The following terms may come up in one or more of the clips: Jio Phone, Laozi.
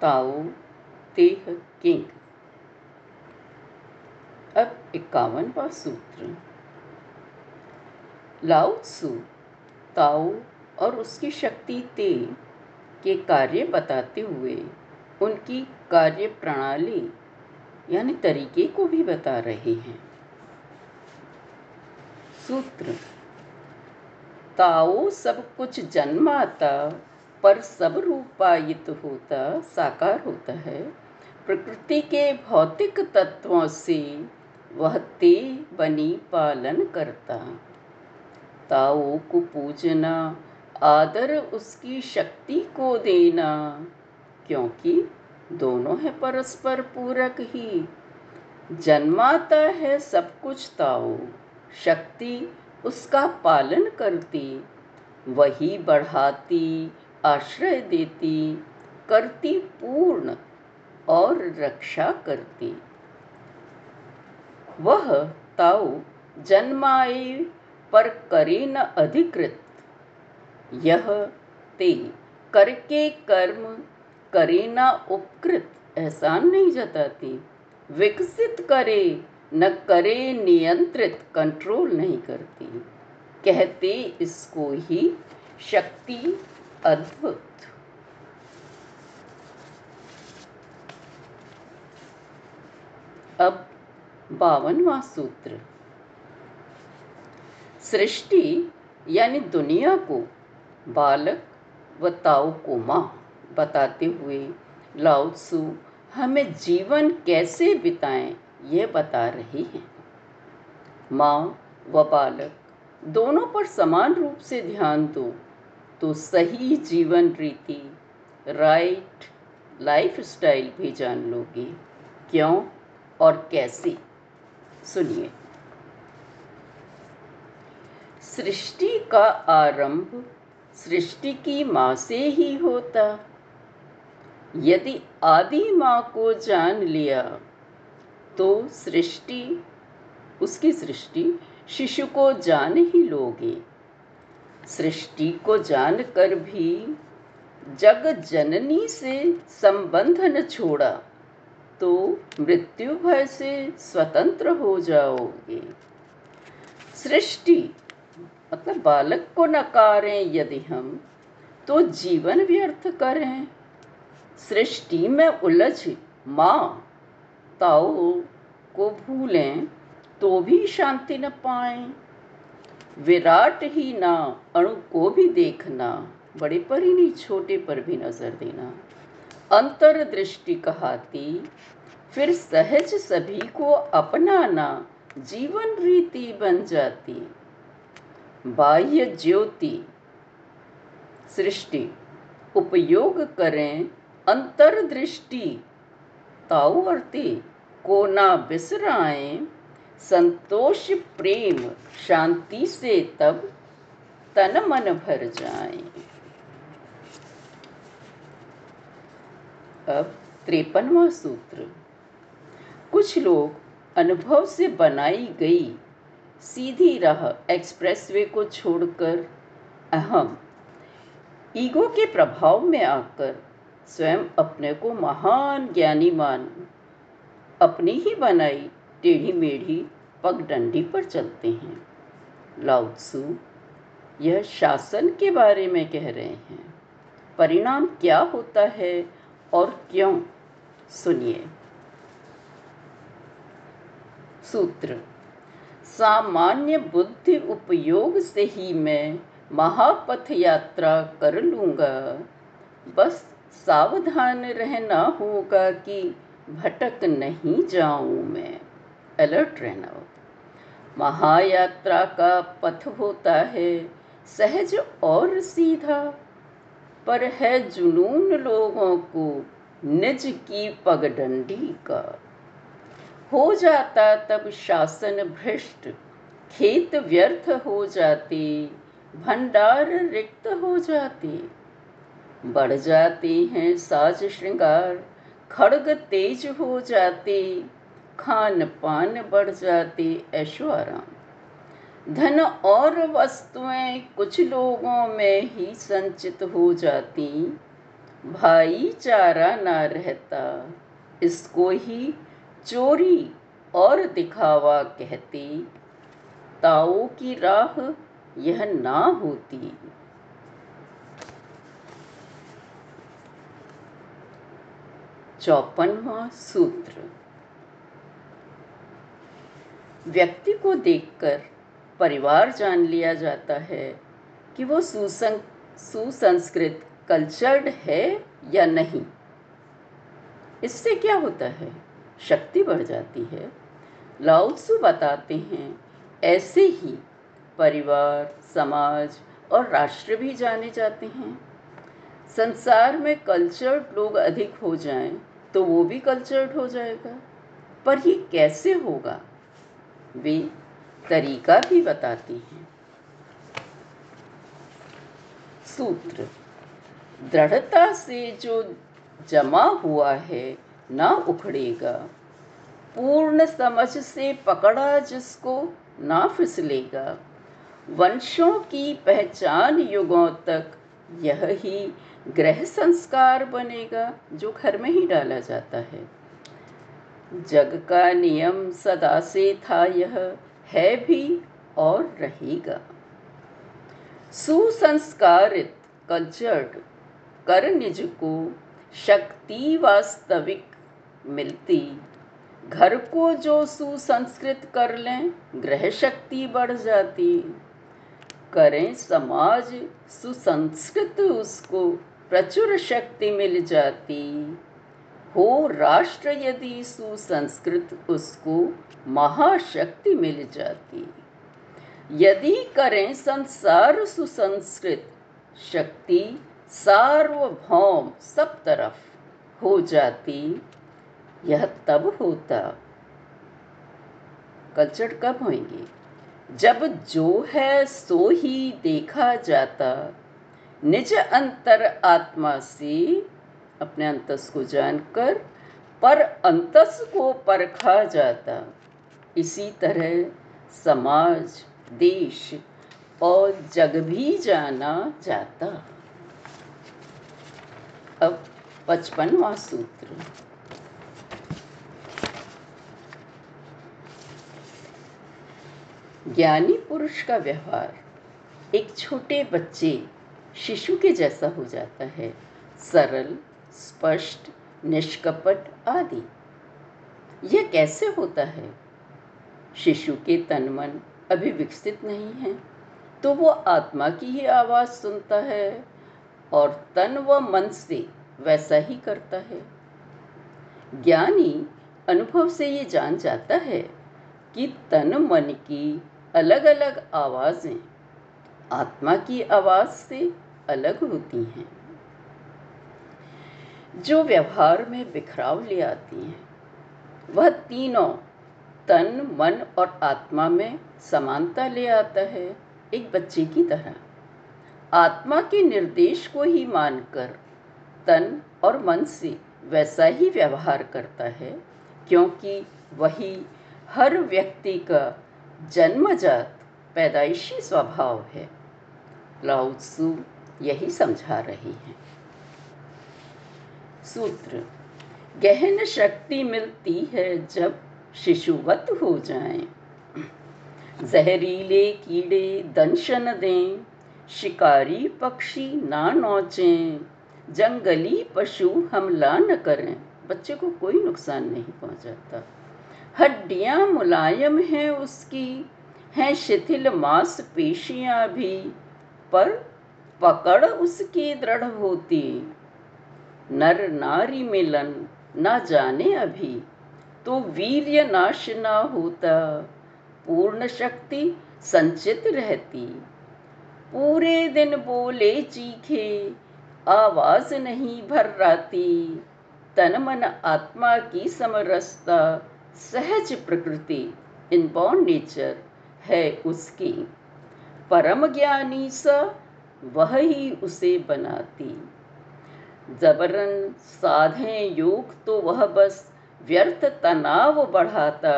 ताओ ते किंग। अब 51वां सूत्र। लाओत्सु ताओ और उसकी शक्ति ते के कार्य बताते हुए उनकी कार्य प्रणाली यानी तरीके को भी बता रहे हैं। सूत्र। ताओ सब कुछ जन्माता पर सब रूपायित होता साकार होता है। प्रकृति के भौतिक तत्वों से वह ते बनी पालन करता। ताओ को पूजना, आदर उसकी शक्ति को देना, क्योंकि दोनों है परस्पर पूरक ही। जन्माता है सब कुछ ताओ, शक्ति उसका पालन करती, वही बढ़ाती, आश्रय देती, करती पूर्ण और रक्षा करती। वह ताओ जन्माए पर करे न अधिकृत। यह ते करके कर्म करे न उपकृत एहसान नहीं जताती, विकसित करे न करे नियंत्रित कंट्रोल नहीं करती। कहते इसको ही शक्ति अद्भुत। अब 52वां सूत्र। सृष्टि यानी दुनिया को बालक व ताओ को माँ बताते हुए लाओत्सु हमें जीवन कैसे बिताएं यह बता रहे हैं। माँ व बालक दोनों पर समान रूप से ध्यान दो तो सही जीवन रीति राइट लाइफ स्टाइल भी जान लोगे। क्यों और कैसे सुनिए। सृष्टि का आरंभ सृष्टि की माँ से ही होता। यदि आदि माँ को जान लिया तो सृष्टि उसकी सृष्टि शिशु को जान ही लोगे। सृष्टि को जानकर भी जग जननी से संबंध न छोड़ा तो मृत्यु भय से स्वतंत्र हो जाओगे। सृष्टि मतलब बालक को नकारें यदि हम तो जीवन व्यर्थ करें। सृष्टि में उलझ माँ ताओ को भूलें तो भी शांति न पाएं। विराट ही ना अणु को भी देखना, बड़े पर ही नहीं छोटे पर भी नजर देना, अंतर्दृष्टि कहाती। फिर सहज सभी को अपनाना जीवन रीति बन जाती। बाह्य ज्योति सृष्टि उपयोग करें, अंतर्दृष्टि ताओ और ते को ना बिसराएं। संतोष प्रेम शांति से तब तन मन भर जाए। अब 53वां सूत्र। कुछ लोग अनुभव से बनाई गई सीधी राह एक्सप्रेसवे को छोड़कर अहम ईगो के प्रभाव में आकर स्वयं अपने को महान ज्ञानी मान अपनी ही बनाई टेढ़ी मेढ़ी पगडंडी पर चलते हैं। लाओत्सु यह शासन के बारे में कह रहे हैं। परिणाम क्या होता है और क्यों सुनिए। सूत्र। सामान्य बुद्धि उपयोग से ही मैं महापथ यात्रा कर लूँगा, बस सावधान रहना होगा कि भटक नहीं जाऊं। मैं अलर्ट रहना होगा। महायात्रा का पथ होता है सहज और सीधा, पर है जुनून लोगों को निज की पगडंडी का। हो जाता तब शासन भ्रष्ट, खेत व्यर्थ हो जाते, भंडार रिक्त हो जाते। बढ़ जाते हैं साज श्रृंगार, खड़ग तेज हो जाते, खान पान बढ़ जाते, ऐशो आराम। धन और वस्तुएं कुछ लोगों में ही संचित हो जाती भाईचारा ना रहता, इसको ही चोरी और दिखावा कहते। ताओ की राह यह ना होती। चौपनवां सूत्र। व्यक्ति को देखकर परिवार जान लिया जाता है कि वो सुसंस्कृत कल्चर्ड है या नहीं। इससे क्या होता है? शक्ति बढ़ जाती है। लाओत्सु बताते हैं, ऐसे ही परिवार, समाज और राष्ट्र भी जाने जाते हैं। संसार में कल्चर्ड लोग अधिक हो जाएं तो वो भी कल्चर्ड हो जाएगा। पर ये कैसे होगा? वे तरीका भी बताती हैं। सूत्र: दृढ़ता से जो जमा हुआ है ना उखड़ेगा, पूर्ण समझ से पकड़ा जिसको ना फिसलेगा। वंशों की पहचान युगों तक, यह ही गृह संस्कार बनेगा जो घर में ही डाला जाता है। जग का नियम सदा से था, यह है भी और रहेगा। सुसंस्कारित कल्चर्ड कर निज को शक्ति वास्तविक मिलती। घर को जो सुसंस्कृत कर लें, ग्रह शक्ति बढ़ जाती। करें समाज सुसंस्कृत, उसको प्रचुर शक्ति मिल जाती। हो राष्ट्र यदि सुसंस्कृत, उसको महाशक्ति मिल जाती। यदि करें संसार सुसंस्कृत, शक्ति सार्वभौम सब तरफ हो जाती। यह तब होता। कल्चर कब होंगे? जब जो है सो ही देखा जाता। निज अंतर आत्मा से, अपने अंतस को जानकर पर अंतस को परखा जाता। इसी तरह समाज, देश और जग भी जाना जाता। अब 55वां सूत्र। ज्ञानी पुरुष का व्यवहार एक छोटे बच्चे, शिशु के जैसा हो जाता है। सरल, स्पष्ट, निष्कपट आदि। यह कैसे होता है? शिशु के तन मन अभी विकसित नहीं है, तो वो आत्मा की ही आवाज़ सुनता है और तन व मन से वैसा ही करता है। ज्ञानी अनुभव से ये जान जाता है कि तन मन की अलग अलग आवाज़ें आत्मा की आवाज़ से अलग होती हैं, जो व्यवहार में बिखराव ले आती हैं। वह तीनों तन, मन और आत्मा में समानता ले आता है, एक बच्चे की तरह। आत्मा के निर्देश को ही मानकर तन और मन से वैसा ही व्यवहार करता है, क्योंकि वही हर व्यक्ति का जन्मजात पैदाइशी स्वभाव है। लाओत्सु यही समझा रही हैं। सूत्र: गहन शक्ति मिलती है जब शिशुवत हो जाएं। जहरीले कीड़े दंशन दें, शिकारी पक्षी ना नोचें, जंगली पशु हमला न करें। बच्चे को कोई नुकसान नहीं पहुंचाता। हड्डियां मुलायम हैं उसकी, हैं शिथिल मांसपेशियां भी, पर पकड़ उसकी दृढ़ होती। नर नारी मिलन ना जाने अभी, तो वीर्य नाश ना होता। पूर्ण शक्ति संचित रहती। पूरे दिन बोले चीखे, आवाज नहीं भर्राती। तन मन आत्मा की समरसता, सहज प्रकृति इनबॉर्न नेचर है उसकी। परम ज्ञानी सा वह ही उसे बनाती। जबरन साधें योग तो वह बस व्यर्थ तनाव बढ़ाता,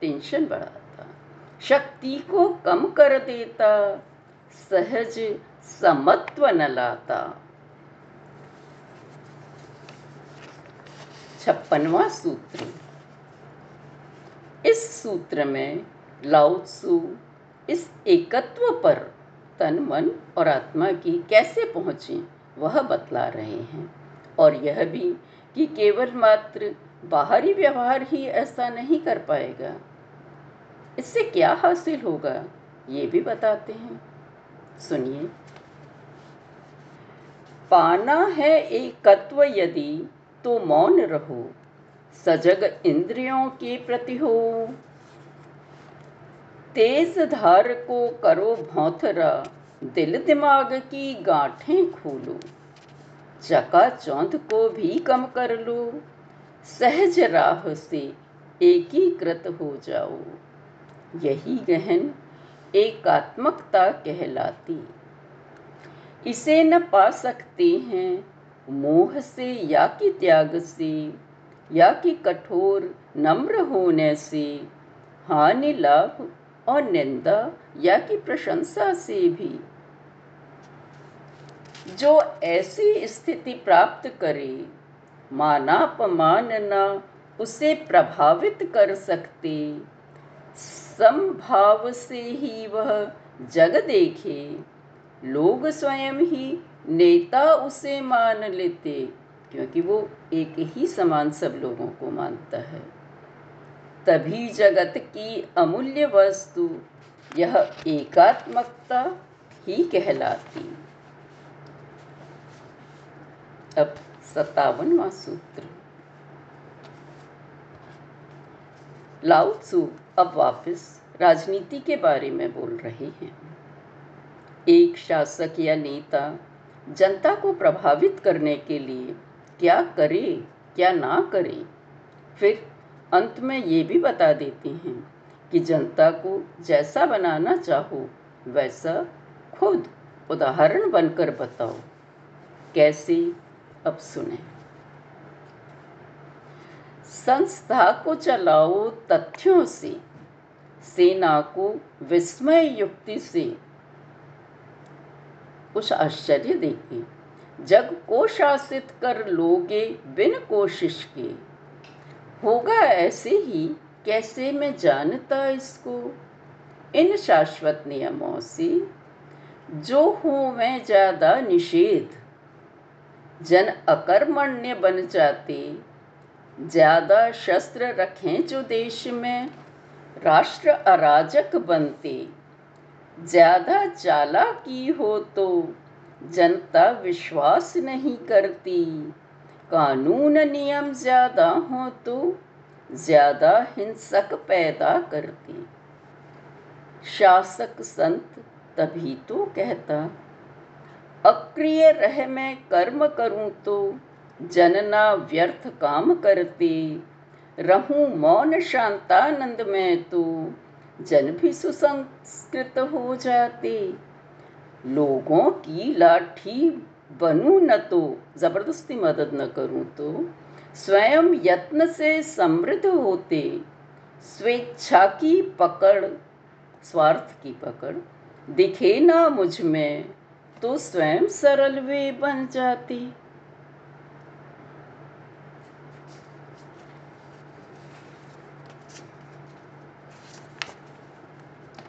टेंशन बढ़ाता, शक्ति को कम कर देता, सहज समत्व न लाता। 56वां सूत्र। इस सूत्र में लाओत्सु इस एकत्व पर तन मन और आत्मा की कैसे पहुँचें वह बतला रहे हैं, और यह भी कि केवल मात्र बाहरी व्यवहार ही ऐसा नहीं कर पाएगा, इससे क्या हासिल होगा ये भी बताते हैं। सुनिए। पाना है एकत्व यदि तो मौन रहो, सजग इंद्रियों के प्रति हो। तेज धार को करो भौंतरा, दिल दिमाग की गांठें खोलो। चकाचौंध को भी कम कर लो, सहज राह से एकीकृत हो जाओ। यही गहन एकात्मकता कहलाती। इसे न पा सकते हैं मोह से या कि त्याग से या कि कठोर नम्र होने से, हानि लाभ और निंदा या कि प्रशंसा से भी। जो ऐसी स्थिति प्राप्त करे, मानापमान न उसे प्रभावित कर सकते। समभाव से ही वह जग देखे, लोग स्वयं ही नेता उसे मान लेते, क्योंकि वो एक ही समान सब लोगों को मानता है। तभी जगत की अमूल्य वस्तु यह एकात्मकता ही कहलाती। अब 57वां सूत्र। लाओत्सु अब वापस राजनीति के बारे में बोल रहे हैं। एक शासक या नेता जनता को प्रभावित करने के लिए क्या करे क्या ना करे, फिर अंत में ये भी बता देते हैं कि जनता को जैसा बनाना चाहो वैसा खुद उदाहरण बनकर बताओ। कैसे, अब सुने। संस्था को चलाओ तथ्यों से, सेना को विस्मय युक्ति से। कुछ आश्चर्य देखे, जग को शासित कर लोगे बिन कोशिश के। होगा ऐसे ही कैसे मैं जानता इसको, इन शाश्वत नियमों से। जो हूँ मैं ज्यादा निषेध, जन अकर्मण्य बन जाते। ज्यादा शस्त्र रखें जो देश में, राष्ट्र अराजक बनते। ज्यादा चालाकी हो तो जनता विश्वास नहीं करती। कानून नियम ज्यादा हो तो ज्यादा हिंसक पैदा करती। शासक संत तभी तो कहता, अक्रिय रह मैं कर्म करूं तो जनना व्यर्थ काम करते। रहूं मौन शांतानंद में तो जन भी सुसंस्कृत हो जाते। लोगों की लाठी बनूं न तो, जबरदस्ती मदद न करूं तो, स्वयं यत्न से समृद्ध होते। स्वेच्छा की पकड़, स्वार्थ की पकड़ दिखे ना मुझ में तो स्वयं सरल वे बन जाते।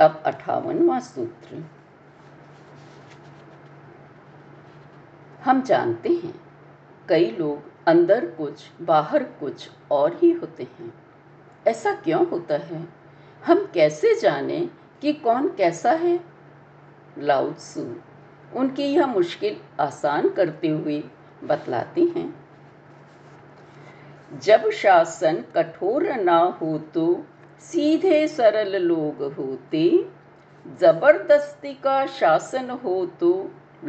अब 58वां सूत्र। हम जानते हैं कई लोग अंदर कुछ बाहर कुछ और ही होते हैं। ऐसा क्यों होता है? हम कैसे जाने कि कौन कैसा है? लाओत्सु उनकी यह मुश्किल आसान करते हुए बतलाते हैं। जब शासन कठोर ना हो तो सीधे सरल लोग होते। जबरदस्ती का शासन हो तो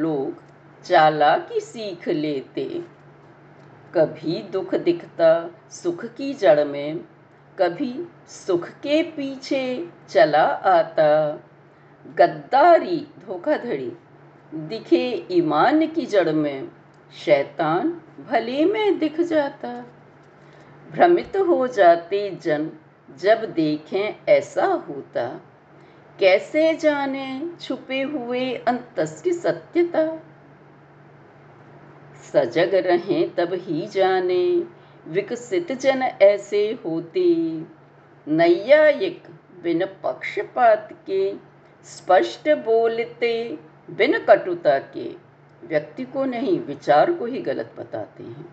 लोग चालाकी सीख लेते। कभी दुख दिखता सुख की जड़ में, कभी सुख के पीछे चला आता। गद्दारी धोखाधड़ी दिखे ईमान की जड़ में, शैतान भले में दिख जाता। भ्रमित हो जाते जन जब देखें ऐसा होता। कैसे जाने छुपे हुए अंतस की सत्यता? सजग रहें तब ही जाने विकसित जन ऐसे होते, नैयायिक बिन पक्षपात के, स्पष्ट बोलते बिन कटुता के, व्यक्ति को नहीं विचार को ही गलत बताते हैं,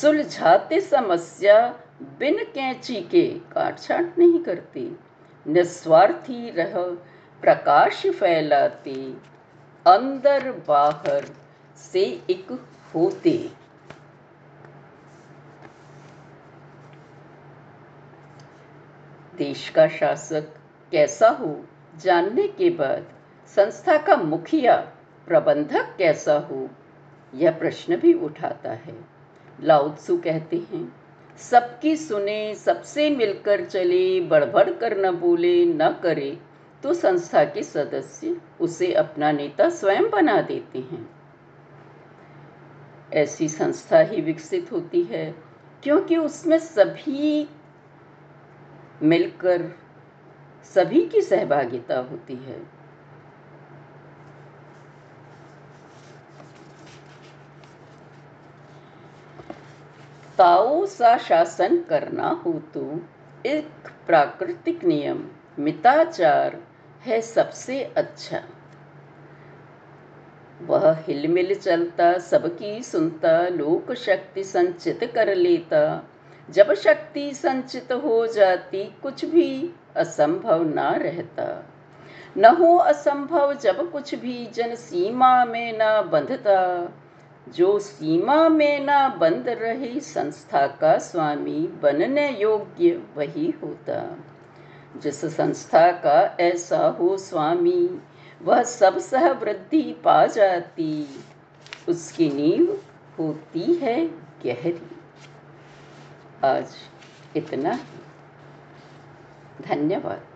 सुलझाते समस्या बिन कैंची के, काट छांट नहीं करते, निस्वार्थी रह प्रकाश फैलाते, अंदर बाहर से एक होते। देश का शासक कैसा हो जानने के बाद संस्था का मुखिया प्रबंधक कैसा हो यह प्रश्न भी उठाता है। लाओत्सु कहते हैं, सबकी सुने, सबसे मिलकर चले, बढ़ कर न बोले न करे, तो संस्था के सदस्य उसे अपना नेता स्वयं बना देते हैं। ऐसी संस्था ही विकसित होती है क्योंकि उसमें सभी मिलकर सभी की सहभागिता होती है। ताओ सा शासन करना हो तो एक प्राकृतिक नियम मिताचार है सबसे अच्छा। वह हिलमिल चलता, सबकी सुनता, लोक शक्ति संचित कर लेता। जब शक्ति संचित हो जाती कुछ भी असंभव ना रहता। न हो असंभव जब कुछ भी, जन सीमा में ना बंधता। जो सीमा में ना बंध रही, संस्था का स्वामी बनने योग्य वही होता। जिस संस्था का ऐसा हो स्वामी, वह सब सह वृद्धि पा जाती। उसकी नींव होती है गहरी। आज इतना ही, धन्यवाद।